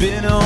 been a